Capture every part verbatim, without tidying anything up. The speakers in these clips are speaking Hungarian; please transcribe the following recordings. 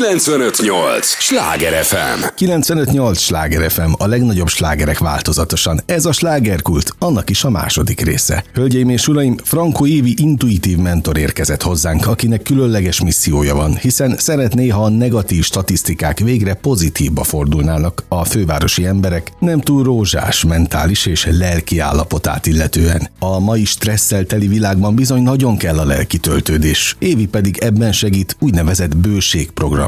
kilencvenöt nyolc Sláger ef em. kilencvenöt nyolc Sláger ef em, a legnagyobb slágerek változatosan. Ez a Slágerkult, annak is a második része. Hölgyeim és uraim, Frankó Évi intuitív mentor érkezett hozzánk, akinek különleges missziója van, hiszen szeretné, ha a negatív statisztikák végre pozitívba fordulnának a fővárosi emberek nem túl rózsás mentális és lelki állapotát illetően. A mai stresszel teli világban bizony nagyon kell a lelki töltődés. Évi pedig ebben segít úgynevezett bőség programjaival.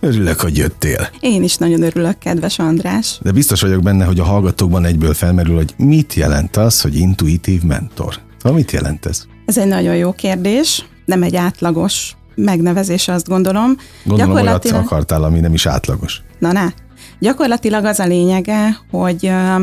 Örülök, hogy jöttél. Én is nagyon örülök, kedves András. De biztos vagyok benne, hogy a hallgatókban egyből felmerül, hogy mit jelent az, hogy intuitív mentor? Mit jelent ez? Ez egy nagyon jó kérdés, nem egy átlagos megnevezés, azt gondolom. Gondolom, gyakorlatilag... olyat akartál, ami nem is átlagos. Na ne. Gyakorlatilag az a lényege, hogy uh,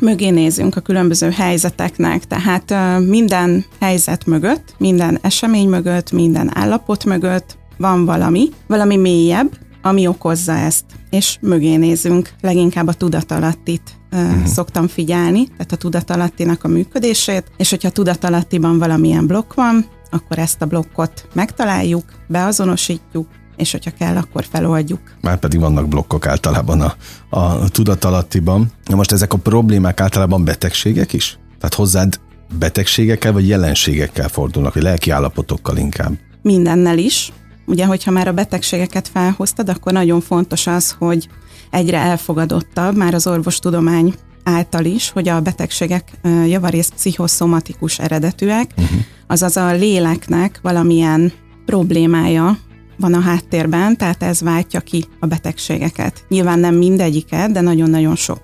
mögé nézünk a különböző helyzeteknek, tehát uh, minden helyzet mögött, minden esemény mögött, minden állapot mögött van valami, valami mélyebb, ami okozza ezt, és mögé nézünk. Leginkább a tudatalattit uh, uh-huh. szoktam figyelni, tehát a tudatalattinak a működését, és hogyha tudatalattiban valamilyen blokk van, akkor ezt a blokkot megtaláljuk, beazonosítjuk, és hogyha kell, akkor feloldjuk. Márpedig vannak blokkok általában a, a tudatalattiban. Na most ezek a problémák általában betegségek is? Tehát hozzád betegségekkel vagy jelenségekkel fordulnak, vagy lelki állapotokkal inkább? Mindennel is. Ugye, hogyha már a betegségeket felhoztad, akkor nagyon fontos az, hogy egyre elfogadottabb már az orvostudomány által is, hogy a betegségek javarészt pszichoszomatikus eredetűek, uh-huh. azaz a léleknek valamilyen problémája van a háttérben, tehát ez váltja ki a betegségeket. Nyilván nem mindegyiket, de nagyon-nagyon sok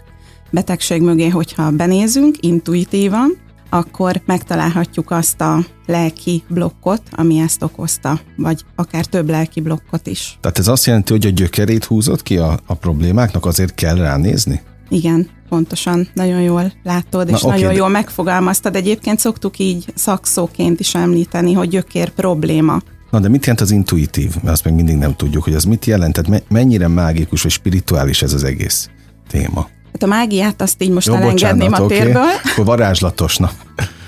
betegség mögé, hogyha benézünk intuitívan, akkor megtalálhatjuk azt a lelki blokkot, ami ezt okozta, vagy akár több lelki blokkot is. Tehát ez azt jelenti, hogy a gyökerét húzott ki a, a problémáknak, azért kell ránézni? Igen, pontosan, nagyon jól látod, és Na, nagyon okay, jól de... megfogalmaztad. Egyébként szoktuk így szakszóként is említeni, hogy gyökér probléma. Na, de mit jelent az intuitív? Mert azt még mindig nem tudjuk, hogy az mit jelent, tehát mennyire mágikus vagy spirituális ez az egész téma. Hát a mágiát azt így most Jó, elengedném bocsánat, a térből. Okay. Akkor varázslatosnak.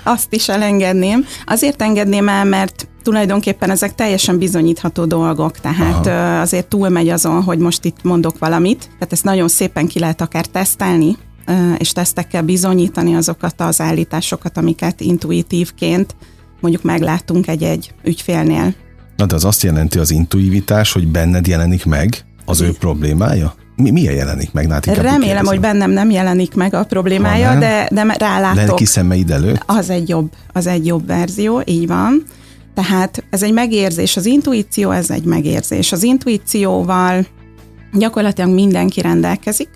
Azt is elengedném. Azért engedném el, mert tulajdonképpen ezek teljesen bizonyítható dolgok, tehát Aha. azért túlmegy azon, hogy most itt mondok valamit, tehát ezt nagyon szépen ki lehet akár tesztelni, és tesztekkel bizonyítani azokat az állításokat, amiket intuitívként mondjuk meglátunk egy-egy ügyfélnél. Na, de az azt jelenti az intuitivitás, hogy benned jelenik meg az ő problémája? Mi, milyen jelenik meg? Nát, Remélem, hogy bennem nem jelenik meg a problémája, van, de, de rálátok. Lelki szemeid előtt? Az egy jobb, az egy jobb verzió, így van. Tehát ez egy megérzés, az intuíció, ez egy megérzés. Az intuícióval gyakorlatilag mindenki rendelkezik.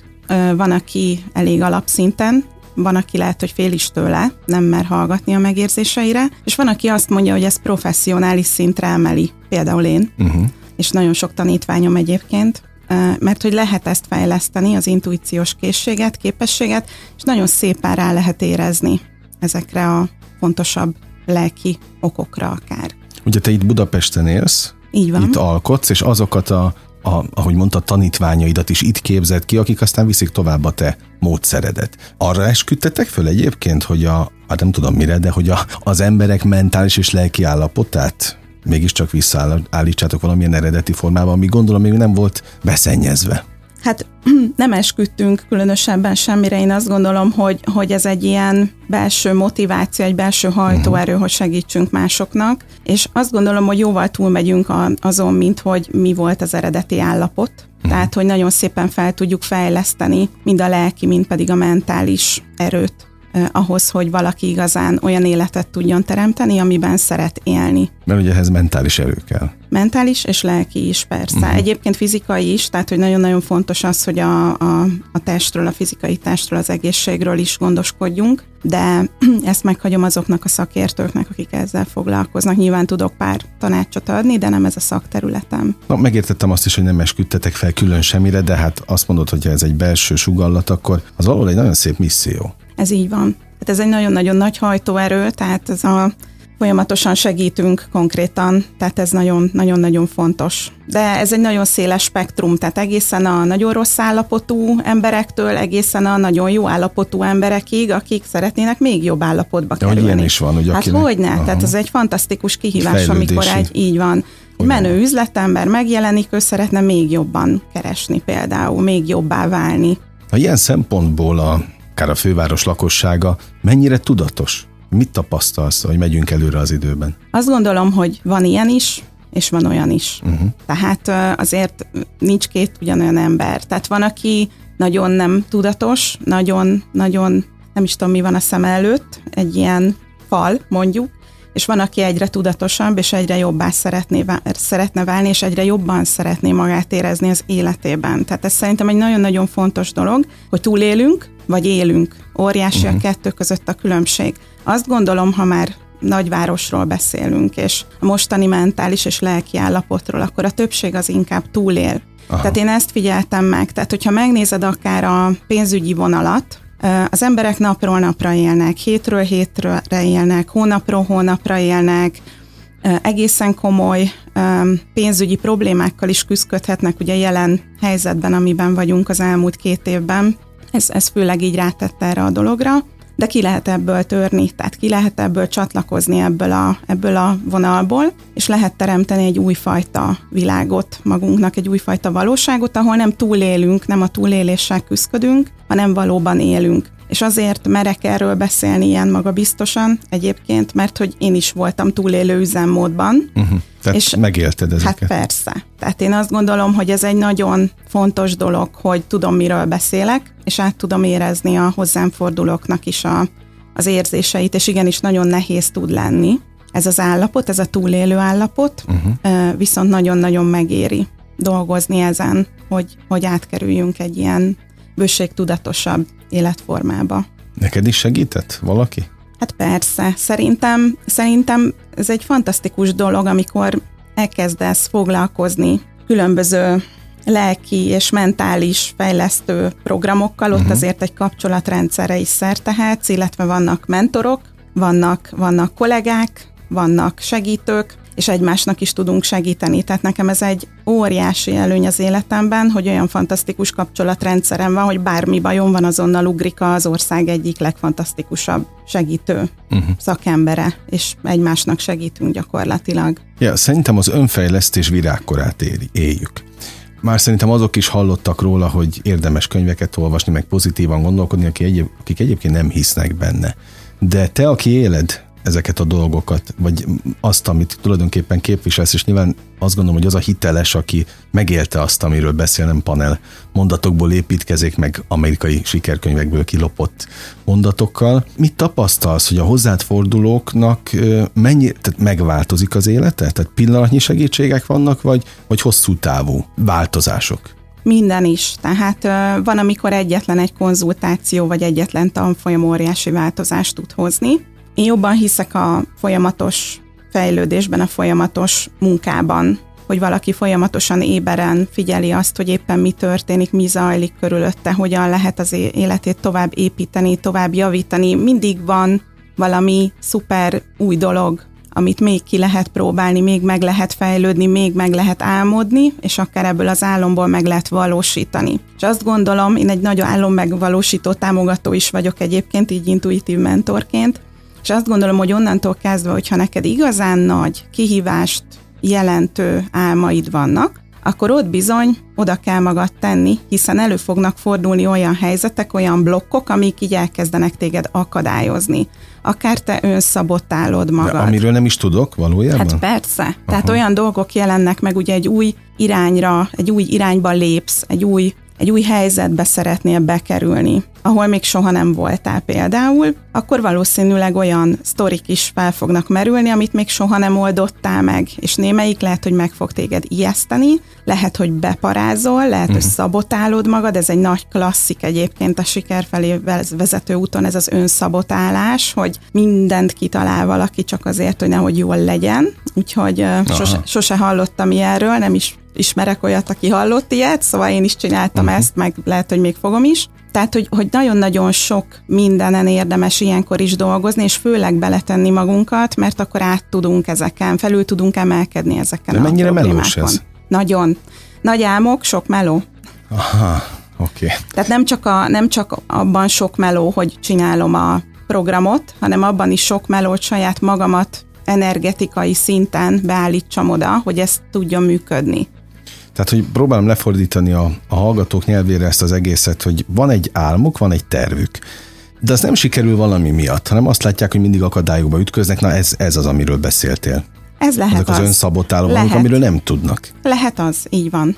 Van, aki elég alapszinten, van, aki lehet, hogy fél is tőle, nem mer hallgatni a megérzéseire, és van, aki azt mondja, hogy ez professzionális szintre emeli, például én, uh-huh. és nagyon sok tanítványom egyébként, mert hogy lehet ezt fejleszteni, az intuíciós készséget, képességet, és nagyon szépen rá lehet érezni ezekre a fontosabb lelki okokra akár. Ugye te itt Budapesten élsz, Így van. Itt alkotsz, és azokat a, a, ahogy mondtad, tanítványaidat is itt képzed ki, akik aztán viszik tovább a te módszeredet. Arra esküdtetek föl egyébként, hogy a, hát nem tudom mire, de hogy a, az emberek mentális és lelki állapotát mégiscsak visszaállítsátok valamilyen eredeti formában, ami gondolom még nem volt beszennyezve. Hát nem esküdtünk különösebben semmire, én azt gondolom, hogy, hogy ez egy ilyen belső motiváció, egy belső hajtóerő, hogy segítsünk másoknak, és azt gondolom, hogy jóval túlmegyünk azon, mint hogy mi volt az eredeti állapot, tehát hogy nagyon szépen fel tudjuk fejleszteni mind a lelki, mind pedig a mentális erőt ahhoz, hogy valaki igazán olyan életet tudjon teremteni, amiben szeret élni. Mert ugye ehhez mentális erő kell. Mentális és lelki is, persze. Uh-huh. Egyébként fizikai is, tehát hogy nagyon-nagyon fontos az, hogy a, a, a testről, a fizikai testről, az egészségről is gondoskodjunk, de ezt meghagyom azoknak a szakértőknek, akik ezzel foglalkoznak. Nyilván tudok pár tanácsot adni, de nem ez a szakterületem. Na, megértettem azt is, hogy nem esküdtetek fel külön semmire, de hát azt mondod, hogy ez egy belső sugallat, akkor az valóban egy nagyon szép misszió. Ez így van. Hát ez egy nagyon-nagyon nagy hajtóerő, tehát ez a folyamatosan segítünk konkrétan, tehát ez nagyon-nagyon fontos. De ez egy nagyon széles spektrum, tehát egészen a nagyon rossz állapotú emberektől, egészen a nagyon jó állapotú emberekig, akik szeretnének még jobb állapotba kerülni. De hogy ilyen is van, ugye? Hát hogyne, tehát ez egy fantasztikus kihívás, amikor egy így van. menő üzletember megjelenik, ő szeretne még jobban keresni például, még jobbá válni. Na, ilyen szempontból a, akár a főváros lakossága mennyire tudatos? Mit tapasztalsz, hogy megyünk előre az időben? Azt gondolom, hogy van ilyen is, és van olyan is. Uh-huh. Tehát azért nincs két ugyanolyan ember. Tehát van, aki nagyon nem tudatos, nagyon, nagyon, nem is tudom, mi van a szem előtt, egy ilyen fal, mondjuk, és van, aki egyre tudatosabb, és egyre jobbá szeretné, szeretne válni, és egyre jobban szeretné magát érezni az életében. Tehát ez szerintem egy nagyon-nagyon fontos dolog, hogy túlélünk, vagy élünk. Óriási uh-huh. a kettő között a különbség. Azt gondolom, ha már nagyvárosról beszélünk, és a mostani mentális és lelki állapotról, akkor a többség az inkább túlél. Aha. Tehát én ezt figyeltem meg. Tehát, hogyha megnézed akár a pénzügyi vonalat, az emberek napról napra élnek, hétről hétről élnek, hónapról hónapra élnek, egészen komoly pénzügyi problémákkal is küzdködhetnek, ugye jelen helyzetben, amiben vagyunk az elmúlt két évben. Ez, ez főleg így rátett erre a dologra, de ki lehet ebből törni, tehát ki lehet ebből csatlakozni ebből a, ebből a vonalból, és lehet teremteni egy újfajta világot magunknak, egy újfajta valóságot, ahol nem túlélünk, nem a túléléssel küzdködünk, hanem valóban élünk. És azért merek erről beszélni ilyen magabiztosan egyébként, mert hogy én is voltam túlélő üzemmódban. Uh-huh. Tehát és megélted ezeket. Hát persze. Tehát én azt gondolom, hogy ez egy nagyon fontos dolog, hogy tudom, miről beszélek, és át tudom érezni a hozzám fordulóknak is a, az érzéseit, és igenis nagyon nehéz tud lenni ez az állapot, ez a túlélő állapot, uh-huh. viszont nagyon-nagyon megéri dolgozni ezen, hogy, hogy átkerüljünk egy ilyen bőségtudatosabb életformába. Neked is segített valaki? Hát persze, szerintem, szerintem ez egy fantasztikus dolog, amikor elkezdesz foglalkozni különböző lelki és mentális fejlesztő programokkal, ott uh-huh. azért egy kapcsolatrendszerre is szert tehetsz, illetve vannak mentorok, vannak, vannak kollégák, vannak segítők, és egymásnak is tudunk segíteni. Tehát nekem ez egy óriási előny az életemben, hogy olyan fantasztikus kapcsolatrendszerem van, hogy bármi bajom van, azonnal ugrik az ország egyik legfantasztikusabb segítő uh-huh. szakembere, és egymásnak segítünk gyakorlatilag. Ja, szerintem az önfejlesztés virágkorát éljük. Már szerintem azok is hallottak róla, hogy érdemes könyveket olvasni, meg pozitívan gondolkodni, akik, egyéb, akik egyébként nem hisznek benne. De te, aki éled ezeket a dolgokat, vagy azt, amit tulajdonképpen képviselsz, és nyilván azt gondolom, hogy az a hiteles, aki megélte azt, amiről beszél, nem panel mondatokból építkezik, meg amerikai sikerkönyvekből kilopott mondatokkal. Mit tapasztalsz, hogy a hozzád fordulóknak mennyi, tehát megváltozik az élete? Tehát pillanatnyi segítségek vannak, vagy, vagy hosszú távú változások? Minden is. Tehát van, amikor egyetlen egy konzultáció, vagy egyetlen tanfolyam óriási változást tud hozni. Én jobban hiszek a folyamatos fejlődésben, a folyamatos munkában, hogy valaki folyamatosan éberen figyeli azt, hogy éppen mi történik, mi zajlik körülötte, hogyan lehet az életét tovább építeni, tovább javítani. Mindig van valami szuper új dolog, amit még ki lehet próbálni, még meg lehet fejlődni, még meg lehet álmodni, és akár ebből az álomból meg lehet valósítani. És azt gondolom, én egy nagy álom megvalósító támogató is vagyok egyébként, így intuitív mentorként, és azt gondolom, hogy onnantól kezdve, hogyha neked igazán nagy kihívást jelentő álmaid vannak, akkor ott bizony oda kell magad tenni, hiszen elő fognak fordulni olyan helyzetek, olyan blokkok, amik így elkezdenek téged akadályozni. Akár te önszabotálod magad. De amiről nem is tudok valójában? Hát persze. Aha. Tehát olyan dolgok jelennek meg, ugye egy új irányra, egy új irányba lépsz, egy új egy új helyzetbe szeretnél bekerülni, ahol még soha nem voltál például, akkor valószínűleg olyan sztorik is fel fognak merülni, amit még soha nem oldottál meg, és némelyik lehet, hogy meg fog téged ijeszteni, lehet, hogy beparázol, lehet, hogy szabotálod magad, ez egy nagy klasszik egyébként a siker felé vezető úton, ez az önszabotálás, hogy mindent kitalál valaki csak azért, hogy nehogy jól legyen, úgyhogy sose, sose hallottam ilyenről, nem is ismerek olyat, aki hallott ilyet, szóval én is csináltam uh-huh. ezt, meg lehet, hogy még fogom is. Tehát, hogy, hogy nagyon-nagyon sok mindenen érdemes ilyenkor is dolgozni, és főleg beletenni magunkat, mert akkor át tudunk ezeken, felül tudunk emelkedni ezeken de a mennyire melós ez? Nagyon. Nagy álmok, sok meló. Aha, oké. Okay. Tehát nem csak, a, nem csak abban sok meló, hogy csinálom a programot, hanem abban is sok melót, saját magamat energetikai szinten beállítsam oda, hogy ez tudjon működni. Tehát, hogy próbálom lefordítani a, a hallgatók nyelvére ezt az egészet, hogy van egy álmuk, van egy tervük, de az nem sikerül valami miatt, hanem azt látják, hogy mindig akadályokba ütköznek, na ez, ez az, amiről beszéltél. Ez lehet Ezek az. Ezek az önszabotáló valók, amiről nem tudnak. Lehet az, így van.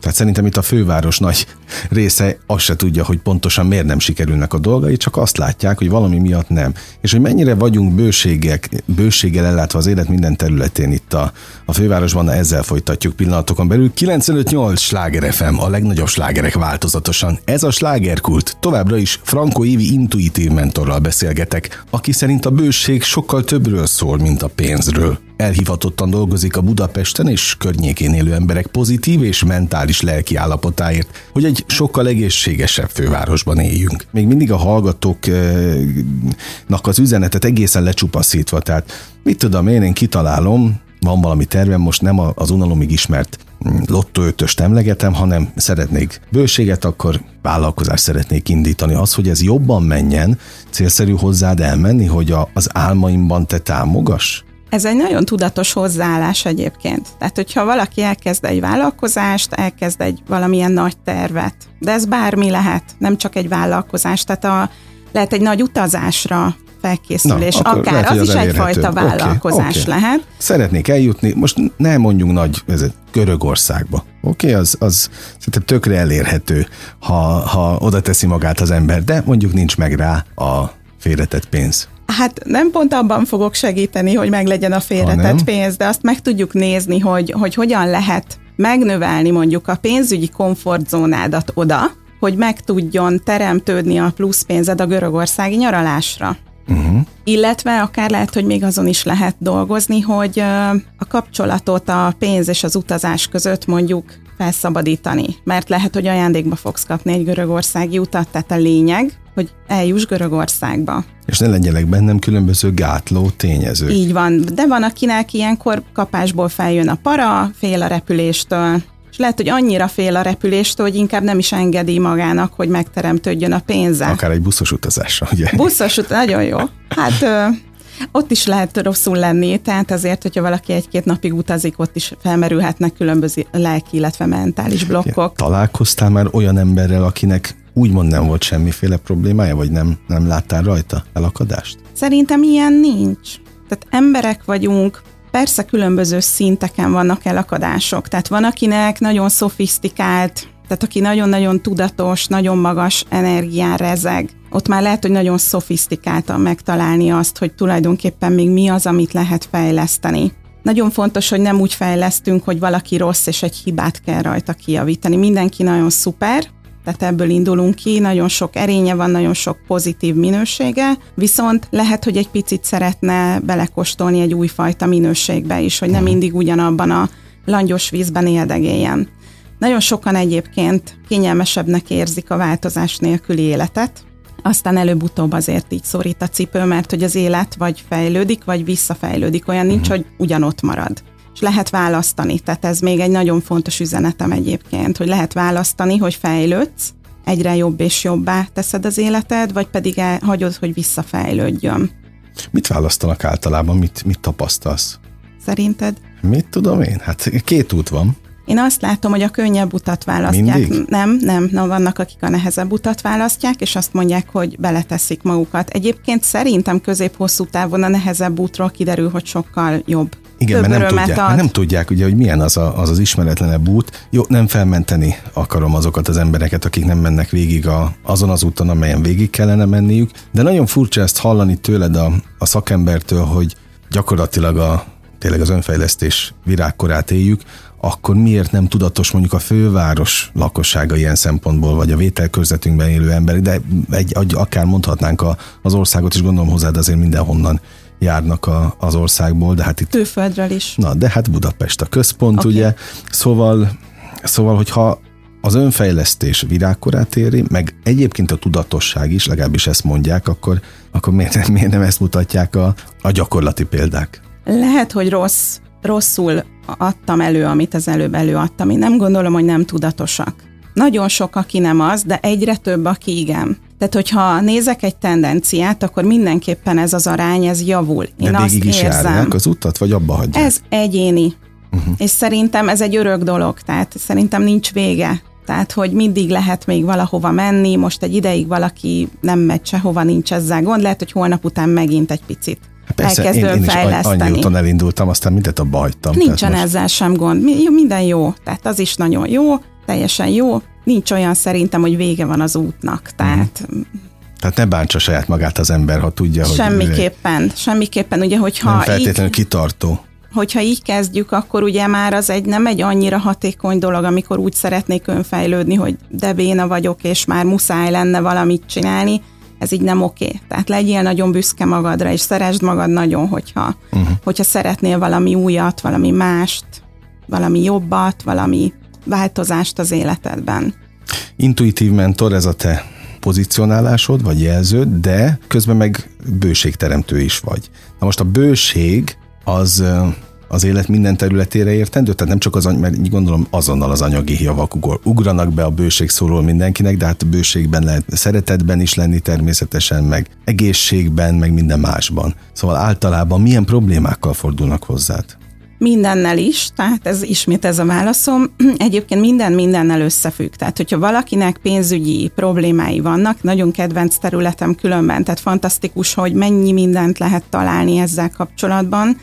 Tehát szerintem itt a főváros nagy része azt se tudja, hogy pontosan miért nem sikerülnek a dolgai, csak azt látják, hogy valami miatt nem. És hogy mennyire vagyunk bőségek, bőséggel ellátva az élet minden területén itt a, a fővárosban, na ezzel folytatjuk pillanatokon belül. kilencvenöt nyolc Sláger ef em, a legnagyobb slágerek változatosan. Ez a Slágerkult. Továbbra is Frankó Évi intuitív mentorral beszélgetek, aki szerint a bőség sokkal többről szól, mint a pénzről. Elhivatottan dolgozik a Budapesten és környékén élő emberek pozitív és mentális lelki állapotáért, hogy egy sokkal egészségesebb fővárosban éljünk. Még mindig a hallgatóknak az üzenetet egészen lecsupaszítva, tehát mit tudom én, én kitalálom, van valami tervem, most nem az unalomig ismert lottóötöst emlegetem, hanem szeretnék bőséget, akkor vállalkozást szeretnék indítani. Az, hogy ez jobban menjen, célszerű hozzád elmenni, hogy a, az álmaimban te támogass? Ez egy nagyon tudatos hozzáállás egyébként. Tehát, hogyha valaki elkezd egy vállalkozást, elkezd egy valamilyen nagy tervet, de ez bármi lehet, nem csak egy vállalkozás, tehát a, lehet egy nagy utazásra felkészülés, na, akár lehet, az, az is elérhető. Egyfajta vállalkozás okay, okay. lehet. Szeretnék eljutni, most ne mondjunk nagy ez Görögországba. Oké, okay, az, az szerintem tökre elérhető, ha, ha oda teszi magát az ember, de mondjuk nincs meg rá a félretett pénz. Hát nem pont abban fogok segíteni, hogy meglegyen a félretett pénz, de azt meg tudjuk nézni, hogy, hogy hogyan lehet megnövelni mondjuk a pénzügyi komfortzónádat oda, hogy meg tudjon teremtődni a plusz pénzed a görögországi nyaralásra. Uh-huh. Illetve akár lehet, hogy még azon is lehet dolgozni, hogy a kapcsolatot a pénz és az utazás között mondjuk felszabadítani, mert lehet, hogy ajándékba fogsz kapni egy görögországi utat, tehát a lényeg, hogy eljuss Görögországba. És ne legyenek bennem különböző gátló tényezők. Így van, de van, akinek ilyenkor kapásból feljön a para, fél a repüléstől, és lehet, hogy annyira fél a repüléstől, hogy inkább nem is engedi magának, hogy megteremtődjön a pénze. Akár egy buszos utazásra, ugye? Buszos utazásra, nagyon jó. Hát ö, ott is lehet rosszul lenni, tehát azért, hogyha valaki egy-két napig utazik, ott is felmerülhetnek különböző lelki, illetve mentális blokkok. Találkoztál már olyan emberrel, akinek úgymond nem volt semmiféle problémája, vagy nem, nem láttál rajta elakadást? Szerintem ilyen nincs. Tehát emberek vagyunk, persze különböző szinteken vannak elakadások. Tehát van, akinek nagyon szofisztikált, tehát aki nagyon-nagyon tudatos, nagyon magas energián rezeg. Ott már lehet, hogy nagyon szofisztikáltan megtalálni azt, hogy tulajdonképpen még mi az, amit lehet fejleszteni. Nagyon fontos, hogy nem úgy fejlesztünk, hogy valaki rossz, és egy hibát kell rajta kijavítani. Mindenki nagyon szuper, tehát ebből indulunk ki, nagyon sok erénye van, nagyon sok pozitív minősége, viszont lehet, hogy egy picit szeretne belekóstolni egy újfajta minőségbe is, hogy nem mindig ugyanabban a langyos vízben éldegéljen. Nagyon sokan egyébként kényelmesebbnek érzik a változás nélküli életet, aztán előbb-utóbb azért így szorít a cipő, mert hogy az élet vagy fejlődik, vagy visszafejlődik, olyan nincs, hogy ugyanott marad. És lehet választani, tehát ez még egy nagyon fontos üzenetem egyébként, hogy lehet választani, hogy fejlődsz, egyre jobb és jobbá teszed az életed, vagy pedig hagyod, hogy visszafejlődjön. Mit választanak általában, mit, mit tapasztalsz? Szerinted? Mit tudom én? Hát két út van. Én azt látom, hogy a könnyebb utat választják. Mindig? Nem, nem. Na, vannak, akik a nehezebb utat választják, és azt mondják, hogy beleteszik magukat. Egyébként szerintem közép-hosszú távon a nehezebb útról kiderül, hogy sokkal jobb. Igen, mert nem tudják, mert nem tudják, ugye, hogy milyen az, a, az az ismeretlenebb út. Jó, nem felmenteni akarom azokat az embereket, akik nem mennek végig a, azon az úton, amelyen végig kellene menniük, de nagyon furcsa ezt hallani tőled a, a szakembertől, hogy gyakorlatilag a, tényleg az önfejlesztés virágkorát éljük, akkor miért nem tudatos mondjuk a főváros lakossága ilyen szempontból, vagy a vételkörzetünkben élő emberek, de egy, akár mondhatnánk a, az országot is, gondolom hozzád azért mindenhonnan járnak a, az országból, de hát itt... Külföldről is. Na, de hát Budapest a központ, okay. Ugye? Szóval, szóval, hogyha az önfejlesztés virágkorát éri, meg egyébként a tudatosság is, legalábbis ezt mondják, akkor, akkor miért, miért nem ezt mutatják a, a gyakorlati példák? Lehet, hogy rossz, rosszul adtam elő, amit az előbb előadtam. Én nem gondolom, hogy nem tudatosak. Nagyon sok, aki nem az, de egyre több, aki igen. Tehát, hogyha nézek egy tendenciát, akkor mindenképpen ez az arány, ez javul. Én de végig is járják az utat, vagy abba hagyják? Ez egyéni. Uh-huh. És szerintem ez egy örök dolog, tehát szerintem nincs vége. Tehát, hogy mindig lehet még valahova menni, most egy ideig valaki nem megy sehova, nincs ezzel gond, lehet, hogy holnap után megint egy picit. Persze, én, én is annyi úton elindultam, aztán mindent abba hagytam. Nincsen ezzel sem gond. Minden jó. Tehát az is nagyon jó, teljesen jó. Nincs olyan szerintem, hogy vége van az útnak. Tehát, mm. tehát ne bántsa saját magát az ember, ha tudja, hogy... Semmiképpen. Semmiképpen, ugye, hogyha... Nem feltétlenül így, kitartó. Hogyha így kezdjük, akkor ugye már az egy nem egy annyira hatékony dolog, amikor úgy szeretnék önfejlődni, hogy de béna vagyok, és már muszáj lenne valamit csinálni. Ez így nem oké. Tehát legyél nagyon büszke magadra, és szeresd magad nagyon, hogyha, uh-huh. hogyha szeretnél valami újat, valami mást, valami jobbat, valami változást az életedben. Intuitív mentor, ez a te pozicionálásod, vagy jelződ, de közben meg bőségteremtő is vagy. Na most a bőség az... az élet minden területére értendő, tehát nem csak az, mert gondolom azonnal az anyagi javak ugranak be, a bőség szólól mindenkinek, de hát a bőségben lehet szeretetben is lenni természetesen, meg egészségben, meg minden másban. Szóval általában milyen problémákkal fordulnak hozzád? Mindennel is, tehát ez ismét ez a válaszom. Egyébként minden mindennel összefügg. Tehát, hogyha valakinek pénzügyi problémái vannak, nagyon kedvenc területem különben, tehát fantasztikus, hogy mennyi mindent lehet találni ezzel kapcsolatban.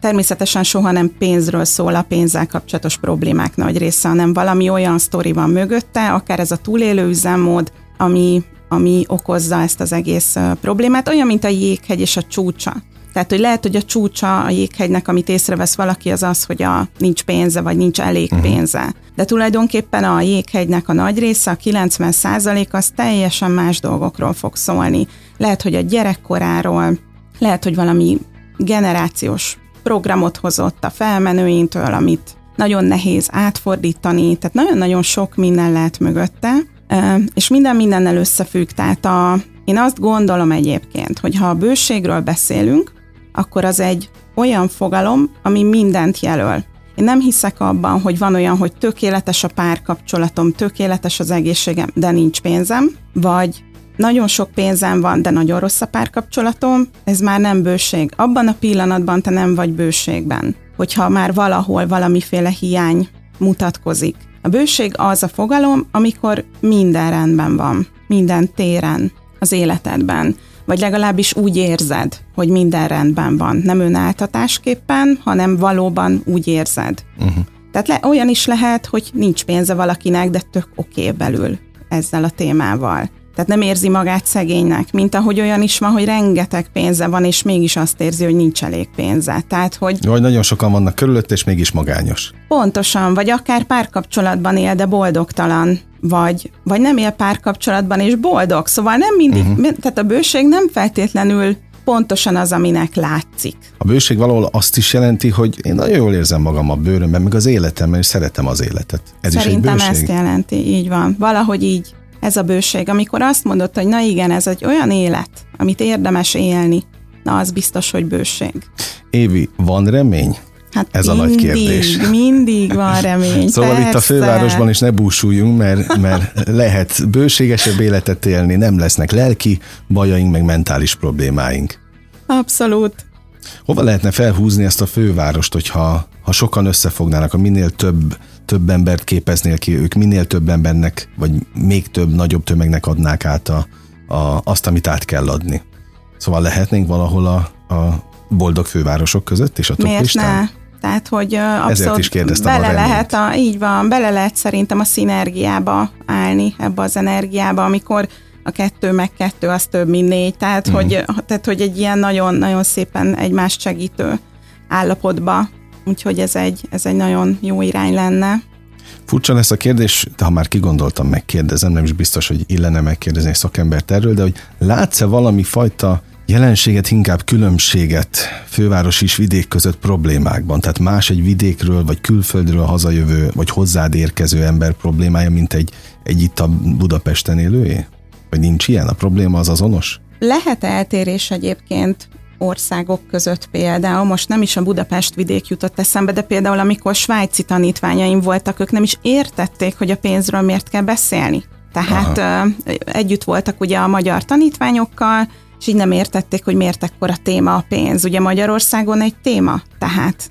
Természetesen soha nem pénzről szól a pénzzel kapcsolatos problémák nagy része, hanem valami olyan sztori van mögötte, akár ez a túlélő üzemmód, ami, ami okozza ezt az egész problémát, olyan, mint a jéghegy és a csúcsa. Tehát, hogy lehet, hogy a csúcsa a jéghegynek, amit észrevesz valaki, az az, hogy a, nincs pénze, vagy nincs elég pénze. De tulajdonképpen a jéghegynek a nagy része, a kilencven százalék az teljesen más dolgokról fog szólni. Lehet, hogy a gyerekkoráról, lehet, hogy valami generációs programot hozott a felmenőintől, amit nagyon nehéz átfordítani, tehát nagyon-nagyon sok minden lehet mögötte, és minden mindennel összefügg, tehát a, én azt gondolom egyébként, hogy ha a bőségről beszélünk, akkor az egy olyan fogalom, ami mindent jelöl. Én nem hiszek abban, hogy van olyan, hogy tökéletes a párkapcsolatom, tökéletes az egészségem, de nincs pénzem, vagy nagyon sok pénzem van, de nagyon rossz a párkapcsolatom, ez már nem bőség. Abban a pillanatban te nem vagy bőségben, hogyha már valahol valamiféle hiány mutatkozik. A bőség az a fogalom, amikor minden rendben van, minden téren az életedben, vagy legalábbis úgy érzed, hogy minden rendben van. Nem önáltatásképpen, hanem valóban úgy érzed. Uh-huh. Tehát le, olyan is lehet, hogy nincs pénze valakinek, de tök oké belül ezzel a témával. Tehát nem érzi magát szegénynek, mint ahogy olyan is van, hogy rengeteg pénze van, és mégis azt érzi, hogy nincs elég pénze. Tehát, hogy... Jó, hogy nagyon sokan vannak körülött, és mégis magányos. Pontosan, vagy akár párkapcsolatban él, de boldogtalan, vagy, vagy nem él párkapcsolatban, és boldog. Szóval nem mindig, uh-huh. tehát a bőség nem feltétlenül pontosan az, aminek látszik. A bőség valahol azt is jelenti, hogy én nagyon jól érzem magam a bőrömben, meg az életemben, és szeretem az életet. Ez Szerintem is egy bőség. Ezt jelenti, így van. Valahogy így. Ez a bőség, amikor azt mondod, hogy na igen, ez egy olyan élet, amit érdemes élni, na az biztos, hogy bőség. Évi, van remény? Hát ez mindig, a nagy kérdés. Mindig van remény. Szóval persze. Itt a fővárosban is ne búsuljunk, mert, mert lehet bőségesebb életet élni, nem lesznek lelki bajaink, meg mentális problémáink. Abszolút. Hova lehetne felhúzni ezt a fővárost, hogyha ha sokan összefognának, a minél több több embert képeznél ki, ők minél több embernek, vagy még több, nagyobb tömegnek adnák át a, a, azt, amit át kell adni. Szóval lehetnénk valahol a, a boldog fővárosok között és a top listán? Miért ne? Tehát, hogy abszolút bele a lehet, a, így van, bele lehet szerintem a szinergiába állni, ebbe az energiába, amikor a kettő meg kettő az több, mint négy. Tehát, mm. hogy, tehát hogy egy ilyen nagyon-nagyon szépen egymást segítő állapotba. Úgyhogy ez egy, ez egy nagyon jó irány lenne. Furcsa lesz a kérdés, de ha már kigondoltam, megkérdezem, nem is biztos, hogy illene megkérdezni egy szakembert erről, de hogy látsz-e valami fajta jelenséget, inkább különbséget főváros és vidék között problémákban? Tehát más egy vidékről, vagy külföldről hazajövő, vagy hozzád érkező ember problémája, mint egy, egy itt a Budapesten élője? Vagy nincs ilyen? A probléma az azonos? Lehet eltérés egyébként országok között például, most nem is a Budapest vidék jutott eszembe, de például amikor svájci tanítványaim voltak, ők nem is értették, hogy a pénzről miért kell beszélni. Tehát Aha. együtt voltak ugye a magyar tanítványokkal, és így nem értették, hogy miért ekkora téma a pénz. Ugye Magyarországon egy téma, tehát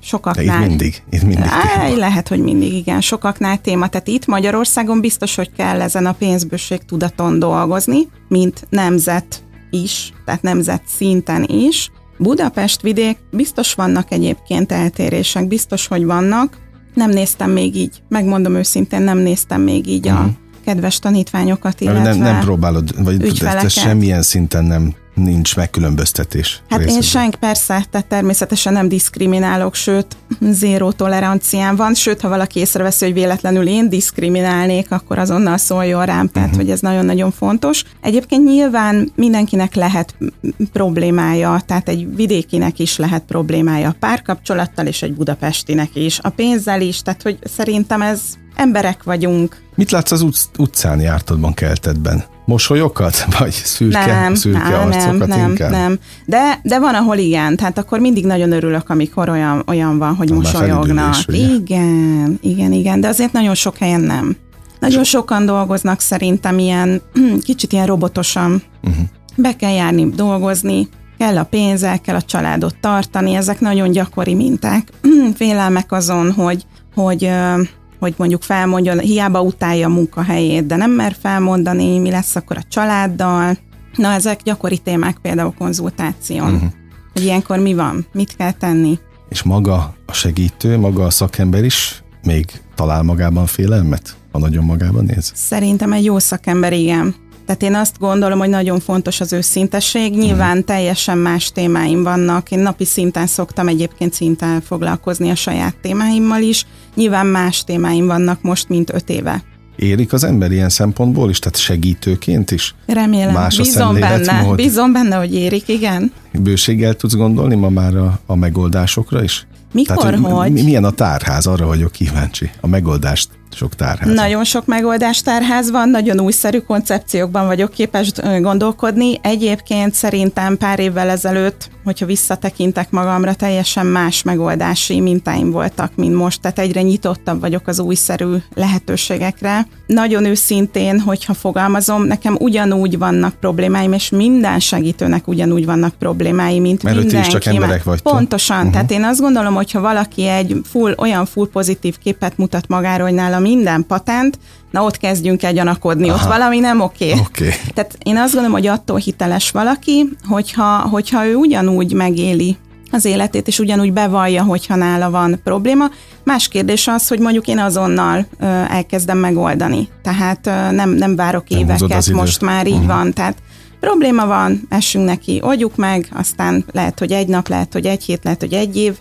sokaknál... De itt mindig, itt mindig téma. Lehet, hogy mindig, igen, sokaknál téma. Tehát itt Magyarországon biztos, hogy kell ezen a pénzbőség tudaton dolgozni, mint nemzet is, tehát nemzet szinten is. Budapest vidék, biztos vannak egyébként eltérések, biztos, hogy vannak. Nem néztem még így, megmondom őszintén, nem néztem még így uh-huh. a kedves tanítványokat, illetve nem, nem próbálod, vagy ez semmilyen szinten nem nincs megkülönböztetés. Hát részben. Én senk, persze, tehát természetesen nem diszkriminálok, sőt, zéró tolerancián van, sőt, ha valaki észreveszi, hogy véletlenül én diszkriminálnék, akkor azonnal szóljon rám, tehát, uh-huh. hogy ez nagyon-nagyon fontos. Egyébként nyilván mindenkinek lehet problémája, tehát egy vidékinek is lehet problémája a párkapcsolattal, és egy budapestinek is, a pénzzel is, tehát, hogy szerintem ez emberek vagyunk. Mit látsz az ut- utcán jártodban, keltedben? Mosolyokat? Vagy szürke, nem, szürke á, arcokat nem, inkább? Nem, nem. De, de van, ahol igen. Tehát akkor mindig nagyon örülök, amikor olyan, olyan van, hogy mosolyognak. Igen, igen, igen. De azért nagyon sok helyen nem. Nagyon sokan dolgoznak szerintem ilyen, kicsit ilyen robotosan. Uh-huh. Be kell járni, dolgozni. Kell a pénzzel, kell a családot tartani. Ezek nagyon gyakori minták. Félelmek azon, hogy... hogy hogy mondjuk felmondjon, hiába utálja a munkahelyét, de nem mer felmondani, mi lesz akkor a családdal. Na, ezek gyakori témák például konzultáción. Uh-huh. Hogy ilyenkor mi van? Mit kell tenni? És maga a segítő, maga a szakember is még talál magában félelmet? Ha nagyon magában néz? Szerintem egy jó szakember, igen. Tehát én azt gondolom, hogy nagyon fontos az őszintesség. Nyilván uh-huh. teljesen más témáim vannak. Én napi szinten szoktam egyébként szinten foglalkozni a saját témáimmal is. Nyilván más témáim vannak most, mint öt éve. Érik az ember ilyen szempontból is, tehát segítőként is? Remélem, más a szemléletmód. benne, bízom benne, hogy érik, igen. Bőséggel tudsz gondolni ma már a, a megoldásokra is? Mikor, tehát, hogy? Mi, milyen a tárház, arra vagyok kíváncsi. A megoldást sok tárház. Nagyon sok megoldás tárház van, nagyon újszerű koncepciókban vagyok képes gondolkodni. Egyébként szerintem pár évvel ezelőtt, hogyha visszatekintek magamra, teljesen más megoldási mintáim voltak, mint most. Tehát egyre nyitottabb vagyok az újszerű lehetőségekre. Nagyon őszintén, hogyha fogalmazom, nekem ugyanúgy vannak problémáim, és minden segítőnek ugyanúgy vannak problémái, mint Mert mindenki. Mert ti is csak emberek vagytok. Pontosan. Uh-huh. Tehát én azt gondolom, hogyha valaki egy full, olyan full pozitív képet mutat magáról, hogy nála minden patent, na ott kezdjünk el gyanakodni, Aha. ott valami nem oké. Okay. Okay. Tehát én azt gondolom, hogy attól hiteles valaki, hogyha, hogyha ő ugyanúgy megéli az életét, és ugyanúgy bevallja, hogyha nála van probléma. Más kérdés az, hogy mondjuk én azonnal ö, elkezdem megoldani. Tehát ö, nem, nem várok nem éveket, most már így uh-huh. van. Tehát probléma van, essünk neki, oldjuk meg, aztán lehet, hogy egy nap, lehet, hogy egy hét, lehet, hogy egy év.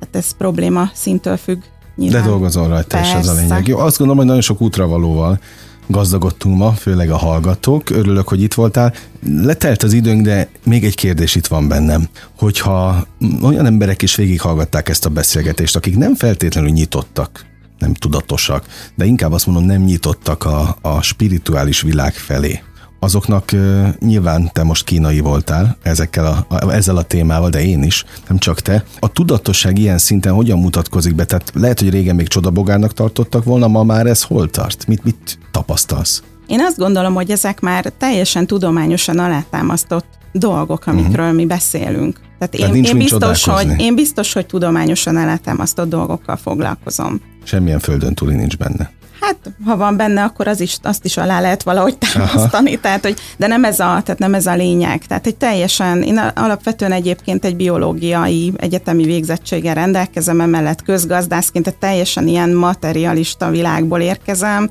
Tehát ez probléma szintől függ. Nyilván. De dolgozol rajta, Persze. és ez a lényeg. Jó, azt gondolom, hogy nagyon sok útravalóval gazdagodtunk ma, főleg a hallgatók. Örülök, hogy itt voltál. Letelt az időnk, de még egy kérdés itt van bennem. Hogyha olyan emberek is végighallgatták ezt a beszélgetést, akik nem feltétlenül nyitottak, nem tudatosak, de inkább azt mondom, nem nyitottak a, a spirituális világ felé. Azoknak uh, nyilván te most kínai voltál ezekkel a, a, ezzel a témával, de én is, nem csak te. A tudatosság ilyen szinten hogyan mutatkozik be? Tehát lehet, hogy régen még csodabogárnak tartottak volna, ma már ez hol tart? Mit, mit tapasztalsz? Én azt gondolom, hogy ezek már teljesen tudományosan alátámasztott dolgok, amikről uh-huh. mi beszélünk. Tehát, Tehát én, én, biztos, hogy, én biztos, hogy tudományosan alátámasztott dolgokkal foglalkozom. Semmilyen földön túli nincs benne. Hát, ha van benne, akkor az is, azt is alá lehet valahogy támasztani, tehát, hogy, de nem ez, a, tehát nem ez a lényeg. Tehát egy teljesen, én alapvetően egyébként egy biológiai egyetemi végzettséggel rendelkezem, emellett közgazdászként, tehát teljesen ilyen materialista világból érkezem,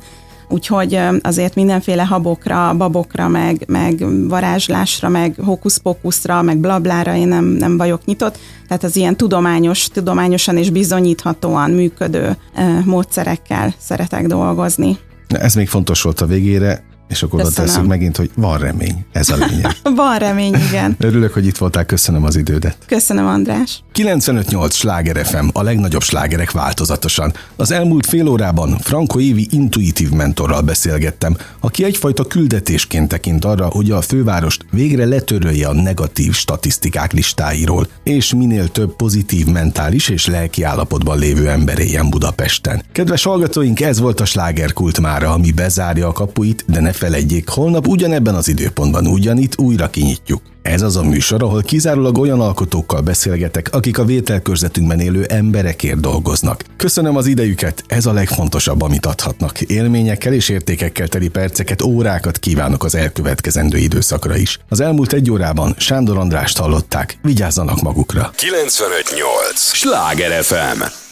úgyhogy azért mindenféle habokra, babokra, meg, meg varázslásra, meg hókuszpókuszra, meg blablára én nem, nem vagyok nyitott. Tehát az ilyen tudományos, tudományosan és bizonyíthatóan működő módszerekkel szeretek dolgozni. Ez még fontos volt a végére. És akkor oda tesszük megint, hogy van remény, ez a lényeg. Van remény, igen. Örülök, hogy itt voltál, köszönöm az idődet. Köszönöm, András. kilencvenöt nyolc Sláger ef em, a legnagyobb slágerek változatosan. Az elmúlt fél órában Frankó Évi intuitív mentorral beszélgettem, aki egyfajta küldetésként tekint arra, hogy a fővárost végre letörölje a negatív statisztikák listáiról, és minél több pozitív mentális és lelki állapotban lévő ember éljen Budapesten. Kedves hallgatóink, ez volt a Slágerkult mára, ami bezárja a kapuit, de ne felejtjék, holnap ugyanebben az időpontban ugyanitt újra kinyitjuk. Ez az a műsor, ahol kizárólag olyan alkotókkal beszélgetek, akik a vételkörzetünkben élő emberekért dolgoznak. Köszönöm az idejüket, ez a legfontosabb, amit adhatnak. Élményekkel és értékekkel teli perceket, órákat kívánok az elkövetkezendő időszakra is. Az elmúlt egy órában Sándor Andrást hallották, vigyázzanak magukra. kilencvenöt nyolc Sláger ef em